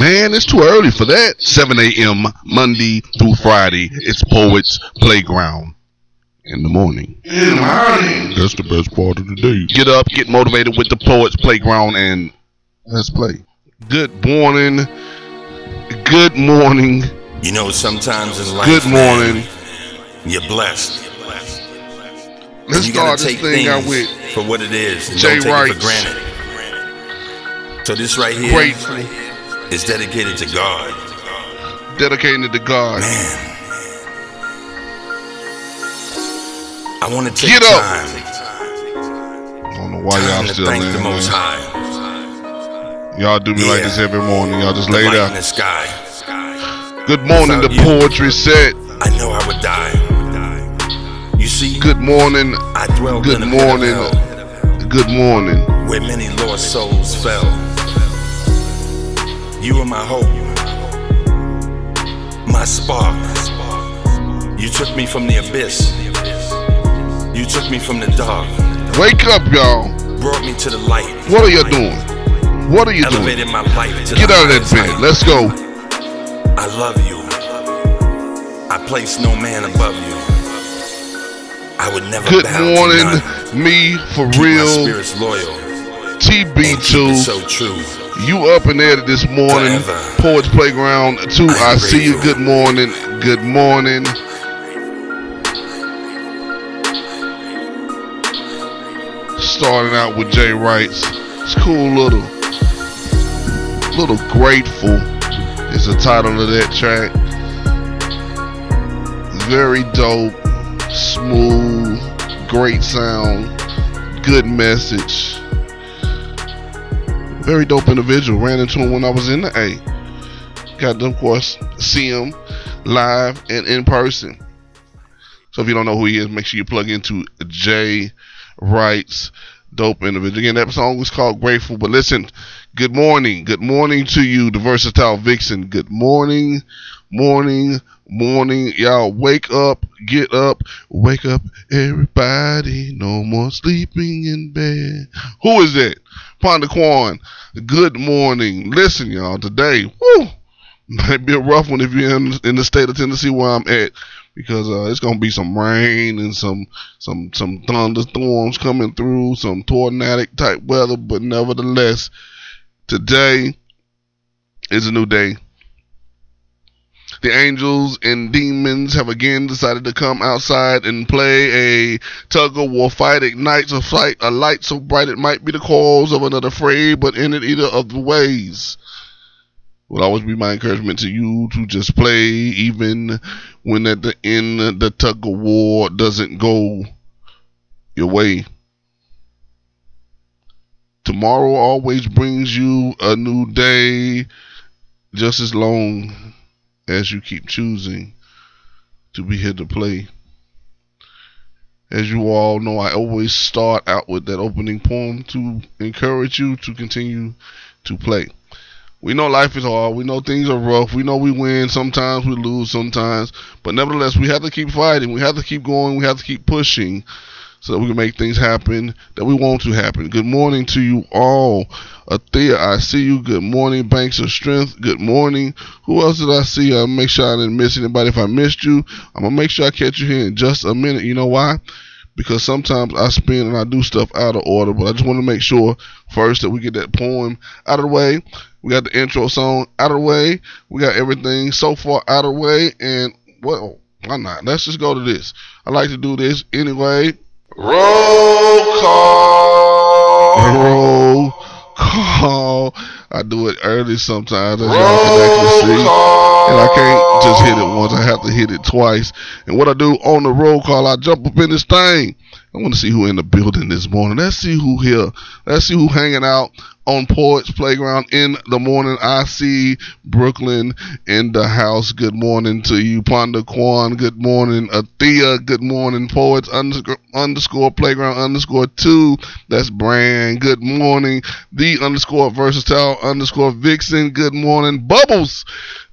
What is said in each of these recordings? Man, it's too early for that. 7 a.m. Monday through Friday. It's Poets Playground. In the morning. In the morning. That's the best part of the day. Get up, get motivated with the Poets Playground, and let's play. Good morning. Good morning. You know, sometimes in life, good morning. You're blessed. Let's start this thing out with for what it is. And Jay Wright. So this right here is dedicated to God. Dedicated to God. Man. I want to take time. I don't know why y'all still thank the Most High. Y'all do me like this every morning. Y'all just lay down. Good morning, the poetry set. I know I would die. You see, good morning. I dwelt in a pit of hell. Good morning. Where many lost souls fell. You are my hope, my spark. You took me from the abyss. You took me from the dark. Wake up, y'all. Brought me to the light. What are you doing? What are you elevated doing? My life to get out of that bed. Let's go. I love you. I place no man above you. I would never good morning, me for keep real. My spirit's loyal. TB2. So true. You up and at it this morning. Forever. Poets Playground 2. I see you. Good morning. Good morning. Starting out with Jay Wright's. It's cool, little grateful is the title of that track. Very dope, smooth, great sound, good message. Very dope individual. Ran into him when I was in the A. Got to, of course, see him live and in person. So if you don't know who he is, make sure you plug into Jay Wrights, dope individual. Again, that song was called Grateful. But listen, good morning. Good morning to you, the versatile vixen. Good morning, morning, morning. Y'all wake up, get up, wake up, everybody. No more sleeping in bed. Who is it? Pondaquan. Good morning. Listen, y'all, today, woo, might be a rough one if you're in the state of Tennessee where I'm at. Because it's going to be some rain and some thunderstorms coming through, some tornadic type weather. But nevertheless, today is a new day. The angels and demons have again decided to come outside and play a tug-of-war fight. Ignites a fight, a light so bright it might be the cause of another fray, but in it either of the ways. Will always be my encouragement to you to just play even when at the end the tug of war doesn't go your way. Tomorrow always brings you a new day, just as long as you keep choosing to be here to play. As you all know, I always start out with that opening poem to encourage you to continue to play. We know life is hard. We know things are rough. We know we win. Sometimes we lose sometimes. But nevertheless, we have to keep fighting. We have to keep going. We have to keep pushing so that we can make things happen that we want to happen. Good morning to you all. Athea, I see you. Good morning. Banks of Strength. Good morning. Who else did I see? I'll make sure I didn't miss anybody. If I missed you, I'm going to make sure I catch you here in just a minute. You know why? Because sometimes I spin and I do stuff out of order. But I just want to make sure first that we get that poem out of the way. We got the intro song out of the way. We got everything so far out of the way. And, well, why not? Let's just go to this. I like to do this anyway. Roll call. Roll call. I do it early sometimes, as y'all can actually see. And I can't just hit it once. I have to hit it twice. And what I do on the roll call, I jump up in this thing. I want to see who in the building this morning. Let's see who here. Let's see who hanging out on Poets Playground in the morning. I see Brooklyn in the house. Good morning to you, Pondaquan. Good morning, Athea. Good morning, Poets __ Playground _ 2. That's Brand. Good morning, the _ Versatile _ Vixen. Good morning, Bubbles.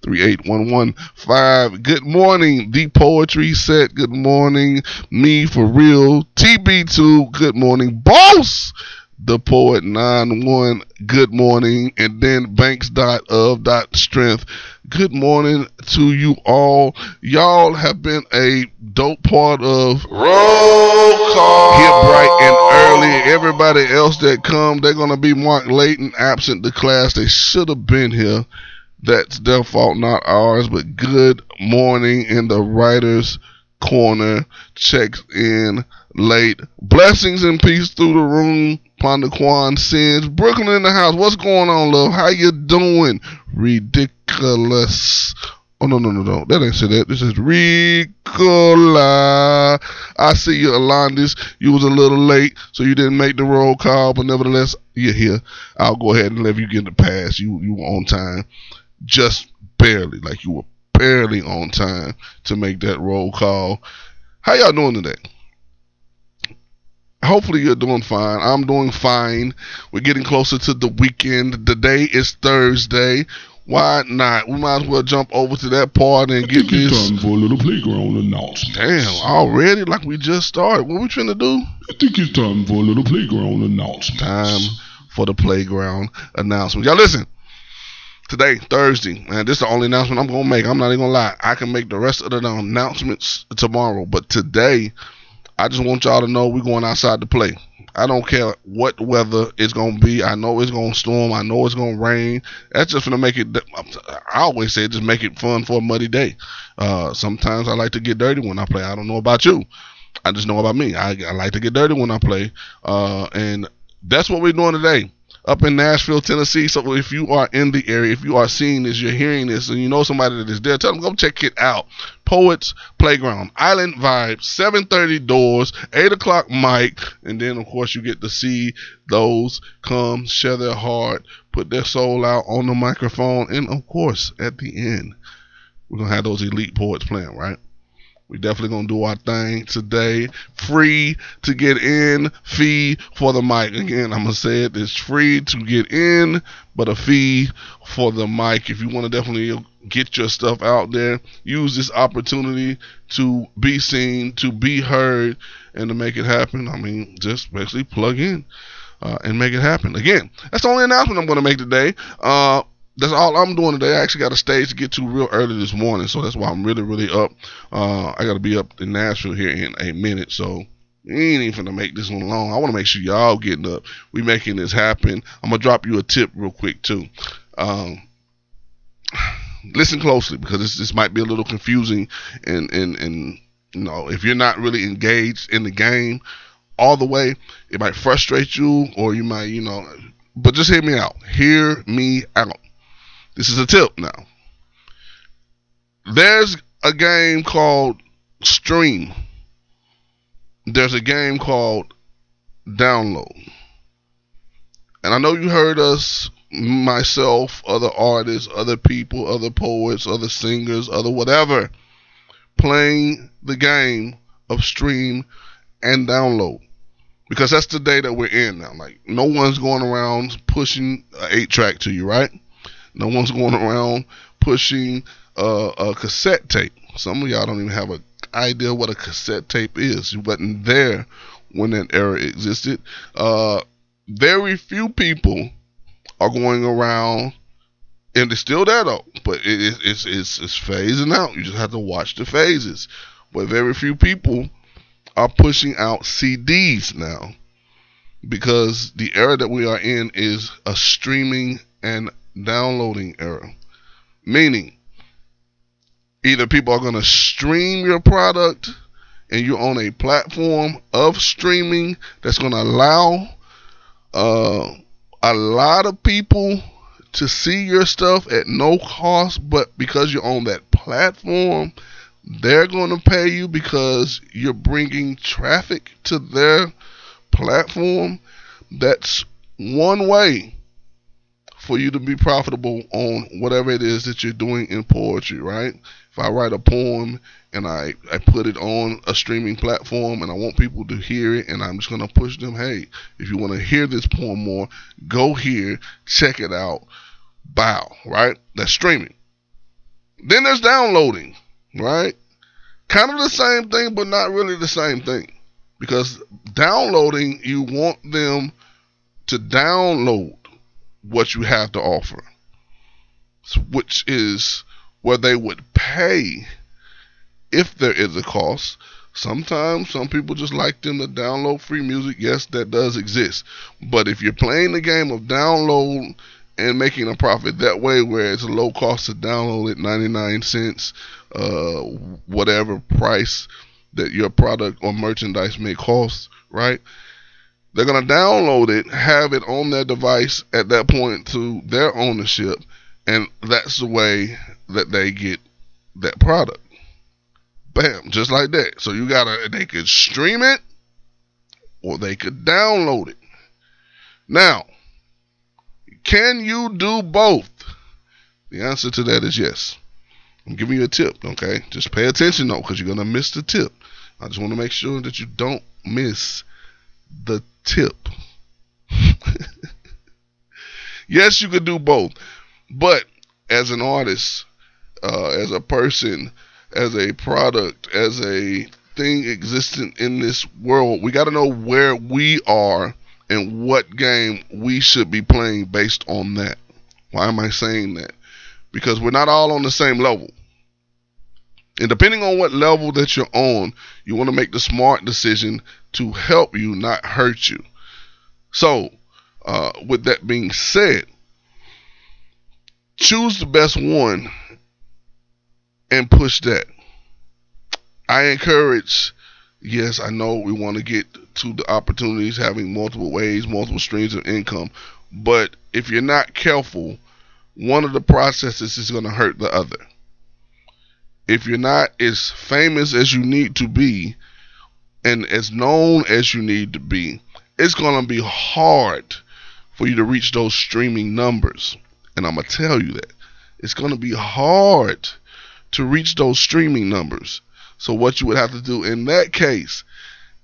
38115. Good morning, the poetry set. Good morning, me for real. TB2. Good morning, Boss. the poet 91, good morning, and then banks.of.strength. Good morning to you all. Y'all have been a dope part of Roll Call. Get bright and early. Everybody else that come, they're going to be marked late and absent the class. They should have been here. That's their fault, not ours. But good morning in the writer's corner. Checks in late. Blessings and peace through the room. Pondaquan sins. Brooklyn in the house. What's going on, love? How you doing? Ridiculous. Oh, no. That ain't say that. This is Ricola. I see you, Alondis. You was a little late, so you didn't make the roll call, but nevertheless, you're here. I'll go ahead and let you get the pass. You were on time. Just barely. Like, you were barely on time to make that roll call. How y'all doing today? Hopefully you're doing fine. I'm doing fine. We're getting closer to the weekend. Today is Thursday. Why not? We might as well jump over to that part and get this. It's time for a little playground announcement. Damn, already? Like we just started. What we trying to do? I think it's time for a little playground announcement. Time for the playground announcement. Y'all listen. Today, Thursday, man, this is the only announcement I'm going to make. I'm not even going to lie. I can make the rest of the announcements tomorrow. But today, I just want y'all to know we're going outside to play. I don't care what weather it's going to be. I know it's going to storm. I know it's going to rain. That's just going to make it, I always say, just make it fun for a muddy day. Sometimes I like to get dirty when I play. I don't know about you. I just know about me. I like to get dirty when I play. And that's what we're doing today up in Nashville, Tennessee. So if you are in the area, if you are seeing this, you're hearing this, and you know somebody that is there, tell them, go check it out. Poets Playground, Island Vibes, 7:30 doors, 8 o'clock mic, and then, of course, you get to see those come, share their heart, put their soul out on the microphone, and, of course, at the end, we're going to have those elite poets playing, right? We definitely going to do our thing today. Free to get in, fee for the mic. Again, I'm going to say it. It's free to get in, but a fee for the mic. If you want to definitely get your stuff out there, use this opportunity to be seen, to be heard, and to make it happen. I mean, just basically plug in and make it happen. Again, that's the only announcement I'm going to make today. That's all I'm doing today. I actually got a stage to get to real early this morning, so that's why I'm really, really up. I got to be up in Nashville here in a minute, so we ain't even going to make this one long. I want to make sure y'all getting up. We making this happen. I'm going to drop you a tip real quick, too. Listen closely, because this might be a little confusing, and you know, if you're not really engaged in the game all the way, it might frustrate you, or you might, you know, but just hear me out. Hear me out. This is a tip now. There's a game called stream. There's a game called download. And I know you heard us, myself, other artists, other people, other poets, other singers, other whatever, playing the game of stream and download. Because that's the day that we're in now. Like, no one's going around pushing an 8-track to you, right? No one's going around pushing a cassette tape. Some of y'all don't even have an idea what a cassette tape is. You wasn't there when that era existed. Very few people are going around, and it's still there though. But it's phasing out. You just have to watch the phases. But very few people are pushing out CDs now, because the era that we are in is a streaming and downloading era, meaning either people are going to stream your product and you're on a platform of streaming that's going to allow a lot of people to see your stuff at no cost, but because you're on that platform, they're going to pay you because you're bringing traffic to their platform. That's one way for you to be profitable on whatever it is that you're doing in poetry, right? If I write a poem and I put it on a streaming platform and I want people to hear it, and I'm just going to push them, hey, if you want to hear this poem more, go here, check it out, bow, right? That's streaming. Then there's downloading, right? Kind of the same thing, but not really the same thing, because downloading, you want them to download what you have to offer, which is where they would pay if there is a cost. Sometimes some people just like them to download free music. Yes, that does exist. But if you're playing the game of download and making a profit that way, where it's a low cost to download it, 99 cents, whatever price that your product or merchandise may cost, right? They're gonna download it, have it on their device at that point to their ownership, and that's the way that they get that product. Bam, just like that. So you gotta, they could stream it or they could download it. Now, can you do both? The answer to that is yes. I'm giving you a tip, okay? Just pay attention though, because you're gonna miss the tip. I just want to make sure that you don't miss the tip. Yes, you could do both, but as an artist, as a person, as a product, as a thing existent in this world, we got to know where we are and what game we should be playing based on that. Why am I saying that? Because we're not all on the same level. And depending on what level that you're on, you want to make the smart decision to help you, not hurt you. So, with that being said, choose the best one and push that. I encourage, yes, I know we want to get to the opportunities, having multiple ways, multiple streams of income. But if you're not careful, one of the processes is going to hurt the other. If you're not as famous as you need to be and as known as you need to be, it's going to be hard for you to reach those streaming numbers. And I'm going to tell you that. It's going to be hard to reach those streaming numbers. So what you would have to do in that case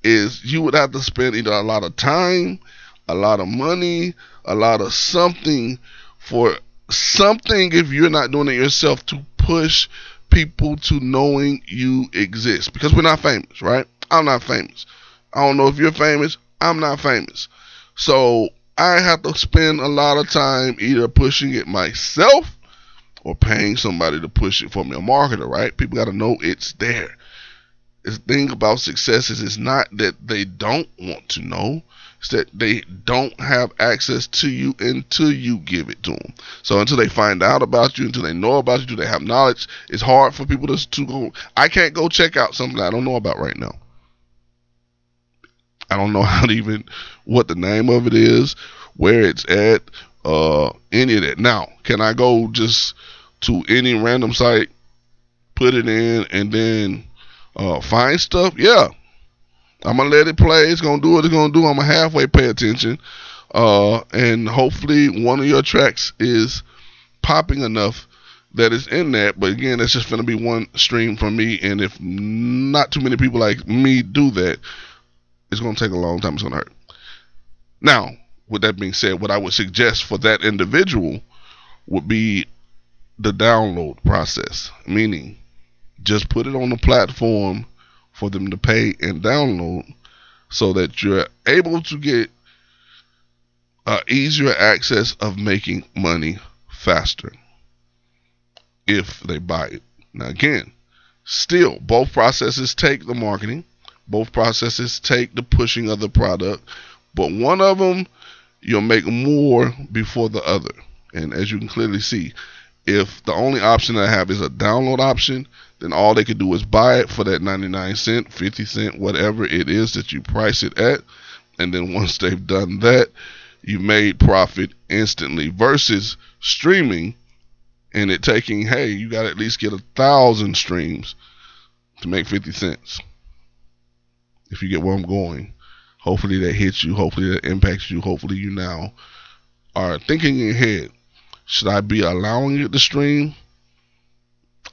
is you would have to spend either a lot of time, a lot of money, a lot of something for something, if you're not doing it yourself, to push people to knowing you exist. Because we're not famous, right? I'm not famous. I don't know if you're famous. I'm not famous. So I have to spend a lot of time either pushing it myself or paying somebody to push it for me, a marketer, right? People got to know it's there. The thing about success is it's not that they don't want to know. It's that they don't have access to you until you give it to them. So until they find out about you, until they know about you, they have knowledge, it's hard for people to go, I can't go check out something I don't know about right now. I don't know how to even, what the name of it is, where it's at, any of that. Now, can I go just to any random site, put it in, and then find stuff? Yeah. I'm going to let it play. It's going to do what it's going to do. I'm going to halfway pay attention. And hopefully one of your tracks is popping enough that it's in that. But again, that's just going to be one stream from me. And if not too many people like me do that, it's going to take a long time. It's going to hurt. Now, with that being said, what I would suggest for that individual would be the download process. Meaning, just put it on the platform for them to pay and download so that you're able to get easier access of making money faster if they buy it. Now again, still, both processes take the marketing, both processes take the pushing of the product, but one of them, you'll make more before the other. And as you can clearly see, if the only option I have is a download option, then all they could do is buy it for that 99 cent, 50 cent, whatever it is that you price it at. And then once they've done that, you made profit instantly versus streaming and it taking, hey, you got to at least get 1,000 streams to make 50 cents. If you get where I'm going, hopefully that hits you. Hopefully that impacts you. Hopefully you now are thinking ahead. Should I be allowing it to stream?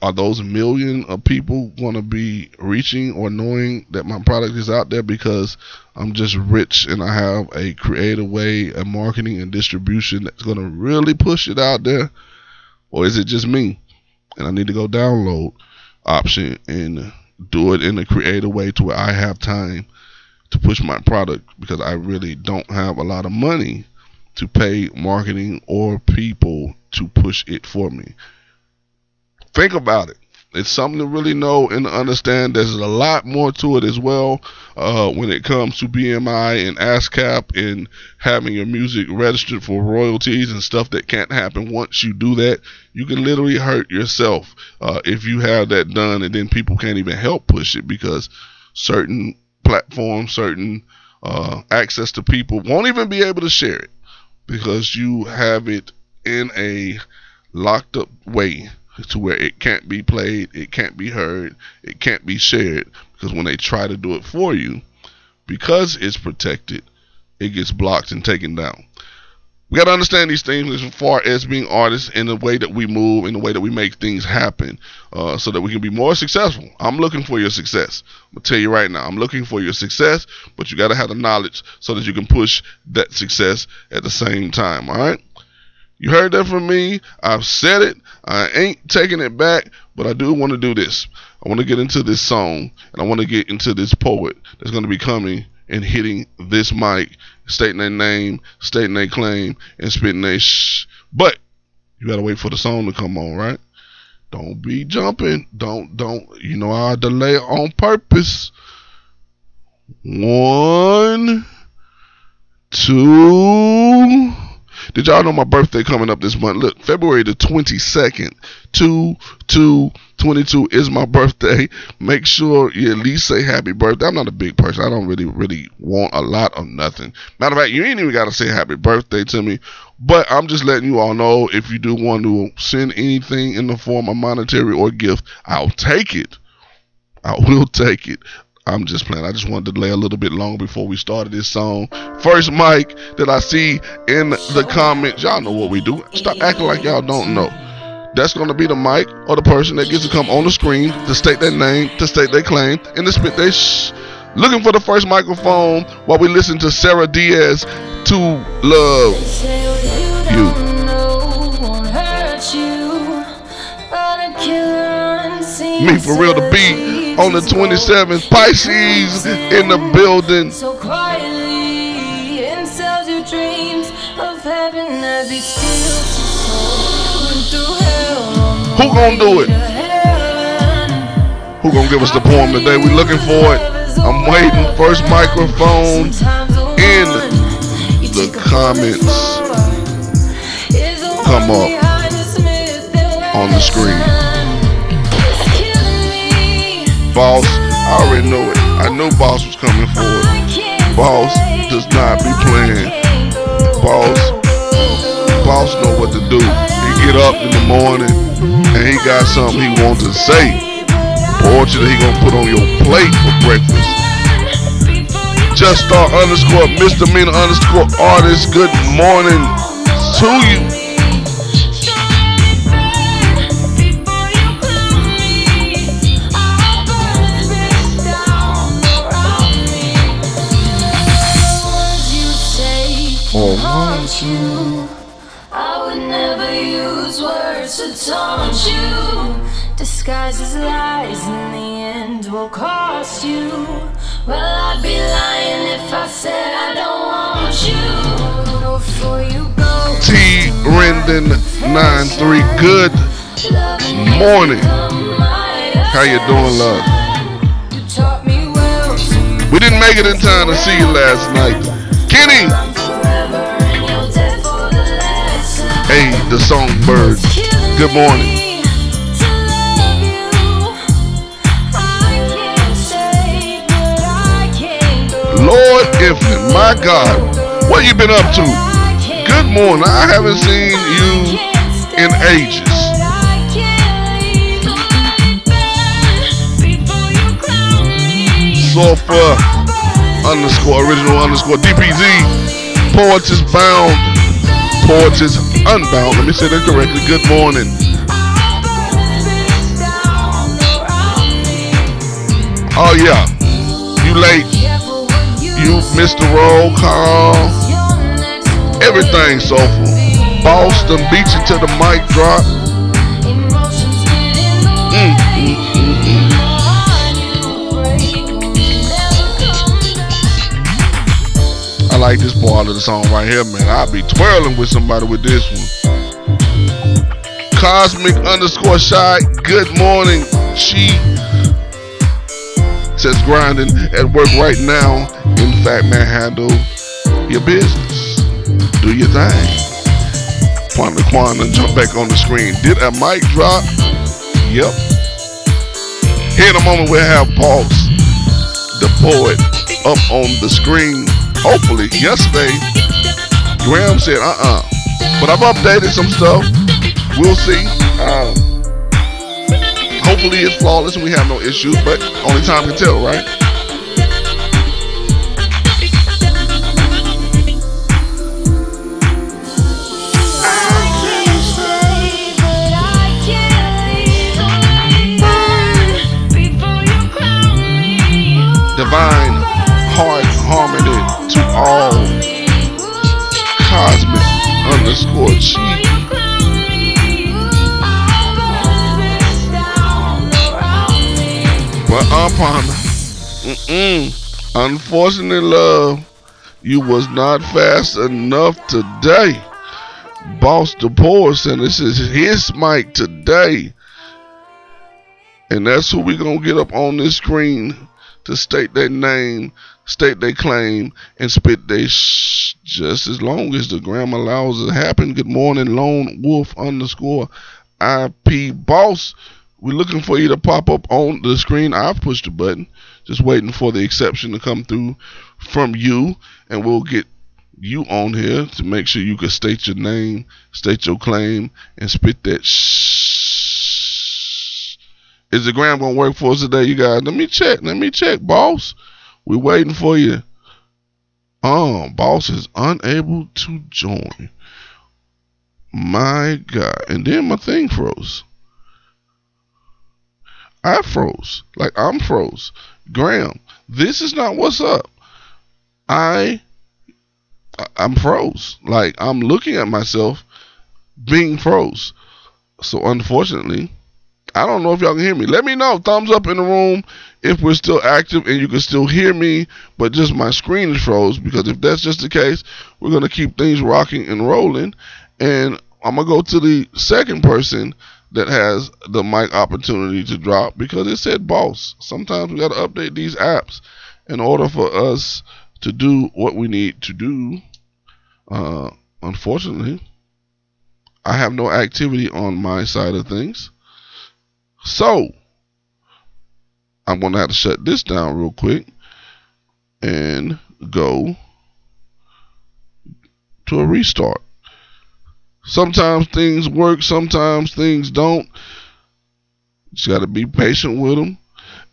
Are those million of people going to be reaching or knowing that my product is out there because I'm just rich and I have a creative way of marketing and distribution that's going to really push it out there? Or is it just me and I need to go download option and do it in a creative way to where I have time to push my product because I really don't have a lot of money to pay marketing or people to push it for me. Think about it. It's something to really know and understand. There's a lot more to it as well when it comes to BMI and ASCAP and having your music registered for royalties and stuff that can't happen. Once you do that, you can literally hurt yourself if you have that done, and then people can't even help push it because certain platforms, certain access to people won't even be able to share it because you have it in a locked up way to where it can't be played, it can't be heard, it can't be shared, because when they try to do it for you, because it's protected, it gets blocked and taken down. We got to understand these things as far as being artists in the way that we move, in the way that we make things happen, so that we can be more successful. I'm looking for your success. I'm going to tell you right now, I'm looking for your success, but you got to have the knowledge so that you can push that success at the same time, all right? You heard that from me. I've said it. I ain't taking it back, but I do want to do this. I want to get into this song, and I want to get into this poet that's going to be coming and hitting this mic, stating their name, stating their claim, and spitting their shh. But you got to wait for the song to come on, right? Don't be jumping. Don't. You know, I delay on purpose. 1, 2... Did y'all know my birthday coming up this month? Look, February the 22nd, 22 is my birthday. Make sure you at least say happy birthday. I'm not a big person. I don't really want a lot or nothing. Matter of fact, you ain't even got to say happy birthday to me. But I'm just letting you all know, if you do want to send anything in the form of monetary or gift, I'll take it. I will take it. I'm just playing. I just wanted to delay a little bit longer before we started this song. First mic that I see in the comments. Y'all know what we do. Stop acting like y'all don't know. That's going to be the mic or the person that gets to come on the screen to state their name, to state their claim, and to spit their shh. Looking for the first microphone while we listen to Sarah Diaz, To Love You. Me for real to be. On the 27th, Pisces in the building. So quietly and sells your dreams of heaven as he steals your soul. Who gonna do it? Who gonna give us the poem today? We looking for it. I'm waiting. First microphone in the comments. Come up on the screen. Boss, I already know it. I knew Boss was coming for it. Boss does not be playing. Boss know what to do. He get up in the morning and he got something he wants to say. Poetry that he gonna put on your plate for breakfast. Juststar_misdemeanor_artist. Good morning to you. Haunt you. I would never use words to taunt you. Disguises lies in the end will cost you. Well, I'd be lying if I said I don't want you. No, before you go. T Rendon 93. Good morning. How you doing, love? You taught me well. We didn't make it in time to see you last night. Kenny. Hey, the songbird. Good morning. Lord Infinite, my God, what you been up to? Good morning. I haven't seen you in ages. Sofa_original_DPZ. Poets is bound. Poets is unbound. Let me say that correctly. Good morning. Oh yeah, you late. You missed the roll call. Everything soulful. Boston beat you to the mic drop. I like this boy. part of the song right here, man. I'll be twirling with somebody with this one. Cosmic_Shy, good morning. She says grinding at work right now. In fact, man, handle your business. Do your thing. Pondaquan and jump back on the screen. Did a mic drop? Yep. Here in a moment we'll have Pulse, the poet, up on the screen. Hopefully. Yesterday, Graham said, but I've updated some stuff. We'll see. Hopefully it's flawless and we have no issues, but only time can tell, right? Divine heart harmony to all. Cosmic_Chi. But upon unfortunately, love, you was not fast enough today. Boss the Poets, and this is his mic today. And that's who we gonna get up on this screen to state their name, state their claim, and spit their just as long as the gram allows it to happen. Good morning, Lone Wolf_IP Boss. We're looking for you to pop up on the screen. I've pushed the button. Just waiting for the exception to come through from you. And we'll get you on here to make sure you can state your name, state your claim, and spit that shh. Is the gram going to work for us today, you guys? Let me check, boss. We're waiting for you. Boss is unable to join. My God. And then my thing froze. I froze. Like, I'm froze. Graham, this is not what's up. I'm froze. Like, I'm looking at myself being froze. So, unfortunately, I don't know if y'all can hear me. Let me know. Thumbs up in the room if we're still active and you can still hear me, but just my screen is froze, because if that's just the case, we're going to keep things rocking and rolling. And I'm going to go to the second person that has the mic opportunity to drop, because it said boss. Sometimes we got to update these apps in order for us to do what we need to do. Unfortunately, I have no activity on my side of things. So, I'm going to have to shut this down real quick and go to a restart. Sometimes things work, sometimes things don't. Just got to be patient with them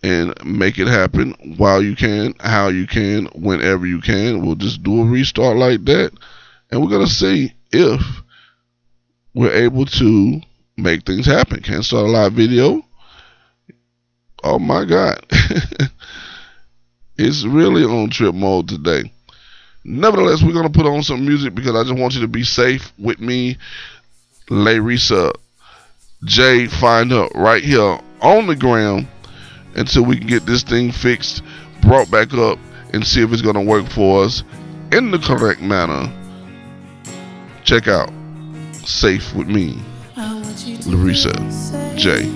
and make it happen while you can, how you can, whenever you can. We'll just do a restart like that, and we're going to see if we're able to make things happen. Can't start a live video. Oh, my God. It's really on trip mode today. Nevertheless, we're going to put on some music because I just want you to be safe with me. Larissa J, find her right here on the gram until we can get this thing fixed, brought back up, and see if it's going to work for us in the correct manner. Check out Safe With Me, Larissa J.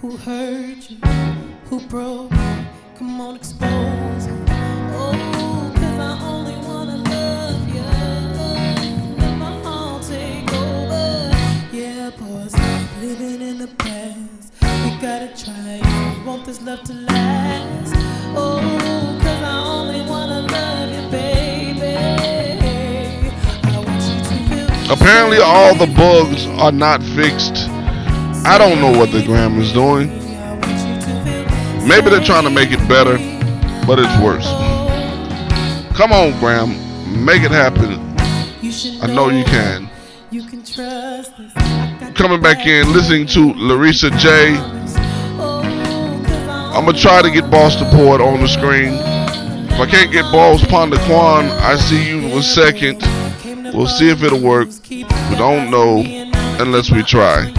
Who hurt you? Who broke you? Come on, expose me. Oh, 'cause I only wanna love you. Let my heart take over. Yeah, boys, living in the past. We gotta try it. Want this love to last. Oh, 'cause I only wanna love you, baby. I want you to feel. Apparently, all the bugs are not fixed. I don't know what the gram is doing. Maybe they're trying to make it better, but it's worse. Come on, gram, make it happen. I know you can. Coming back in, listening to Larissa J. I'm gonna try to get Boss the Poet on the screen. If I can't get Boss, Pondaquan, I see you in a second. We'll see if it'll work. We don't know unless we try.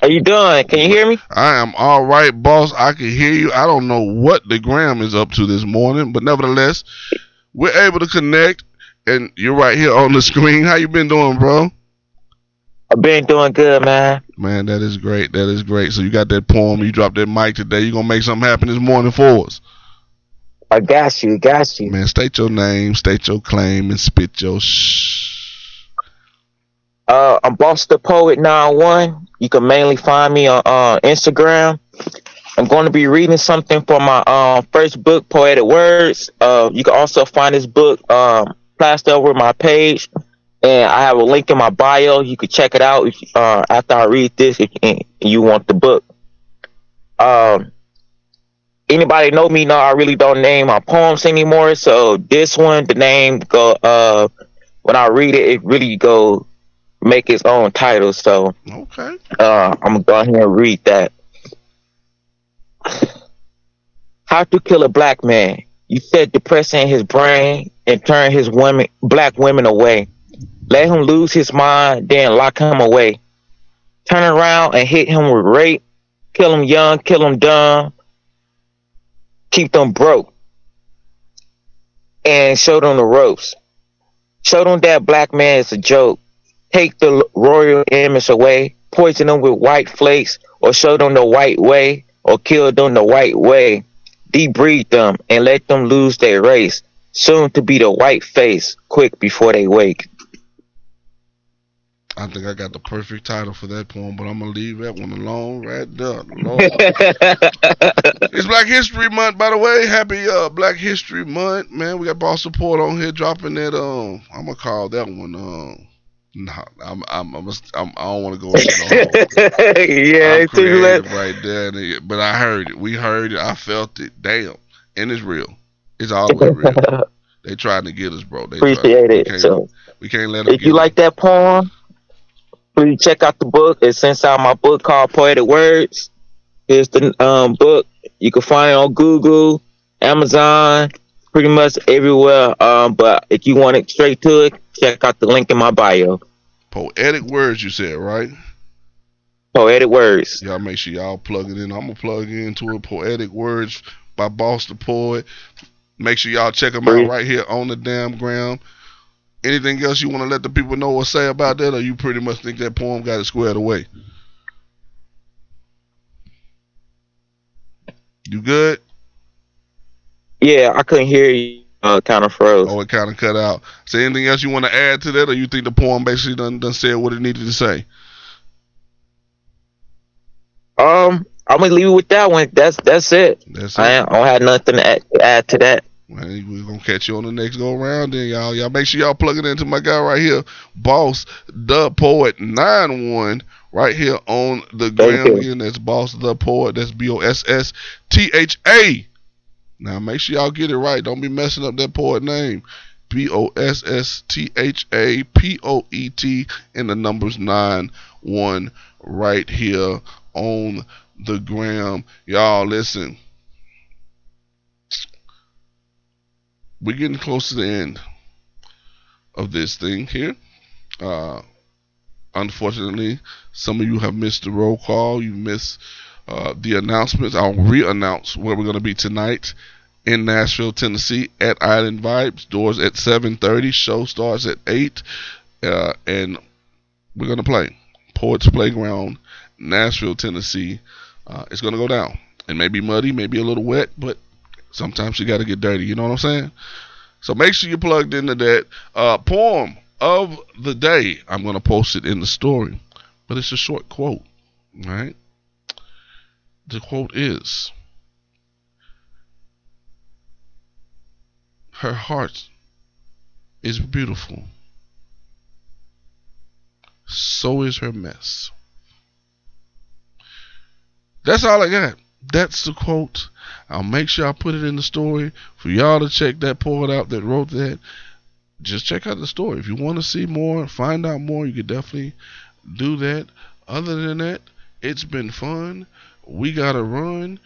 How you doing? Can you hear me? I am all right, boss. I can hear you. I don't know what the gram is up to this morning, but nevertheless, we're able to connect, and you're right here on the screen. How you been doing, bro? I've been doing good, man. Man, that is great. That is great. So you got that poem. You dropped that mic today. You're going to make something happen this morning for us. I got you. Got you. Man, state your name, state your claim, and spit your shh. I'm BostonPoet91. You can mainly find me on Instagram. I'm going to be reading something from my first book, Poetic Words. You can also find this book plastered over my page. And I have a link in my bio. You can check it out after I read this if you want the book. Anybody know me? No, I really don't name my poems anymore. So this one, the name, when I read it, it really goes. Make its own title, so okay. I'm going here and read that. How to kill a black man. You said depressing his brain and turn his black women away. Let him lose his mind, then lock him away. Turn around and hit him with rape. Kill him young, kill him dumb. Keep them broke. And show them the ropes. Show them that black man is a joke. Take the royal image away, poison them with white flakes, or show them the white way, or kill them the white way. Debreed them and let them lose their race, soon to be the white face, quick before they wake. I think I got the perfect title for that poem, but I'm going to leave that one alone right there. Lord. It's Black History Month, by the way. Happy Black History Month, man. We got boss support on here dropping that. I'm going to call that one... I don't want to go. Yeah, it's too late right there. But I heard it. We heard it. I felt it. Damn, and it's real. It's always real. They trying to get us, bro. They appreciate it. We can't let them. If you like that poem, please check out the book. It's inside my book called Poetic Words. Here's the book. You can find it on Google, Amazon, pretty much everywhere. But if you want it straight to it, check out the link in my bio. Poetic Words, you said, right? Poetic Words. Y'all make sure y'all plug it in. I'm going to plug into it. Poetic Words by Boss the Poet. Make sure y'all check them out right here on the damn gram. Anything else you want to let the people know or say about that, or you pretty much think that poem got it squared away? You good? Yeah, I couldn't hear you. Kind of froze. Oh, it kind of cut out. So anything else you want to add to that, or you think the poem basically done said what it needed to say? I'm gonna leave it with that one. That's it. That's it. I don't have nothing to add to that. Well, we're gonna catch you on the next go round, then y'all make sure y'all plug it into my guy right here, Boss the Poet 91. Right here on the gram. Again, that's Boss the Poet. That's BOSSTHA. Now, make sure y'all get it right. Don't be messing up that poet name. BOSSTHAPOET and the numbers 91 right here on the gram. Y'all, listen. We're getting close to the end of this thing here. Unfortunately, some of you have missed the roll call. You missed the announcements. I'll re-announce where we're going to be tonight in Nashville, Tennessee at Island Vibes. Doors at 7:30. Show starts at 8. And we're going to play Poets Playground, Nashville, Tennessee. It's going to go down. It may be muddy, maybe a little wet, but sometimes you got to get dirty. You know what I'm saying? So make sure you're plugged into that. Poem of the day. I'm going to post it in the story, but it's a short quote. All right. The quote is, her heart is beautiful. So is her mess. That's all I got. That's the quote. I'll make sure I put it in the story for y'all to check that poet out that wrote that. Just check out the story. If you want to see more, find out more, you could definitely do that. Other than that, it's been fun. We got to run.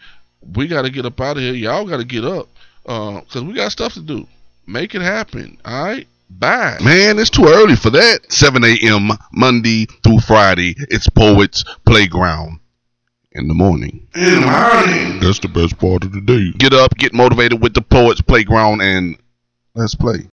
We got to get up out of here. Y'all got to get up because we got stuff to do. Make it happen. All right? Bye. Man, it's too early for that. 7 a.m. Monday through Friday. It's Poets Playground. In the morning. That's the best part of the day. Get up, get motivated with the Poets Playground, and let's play.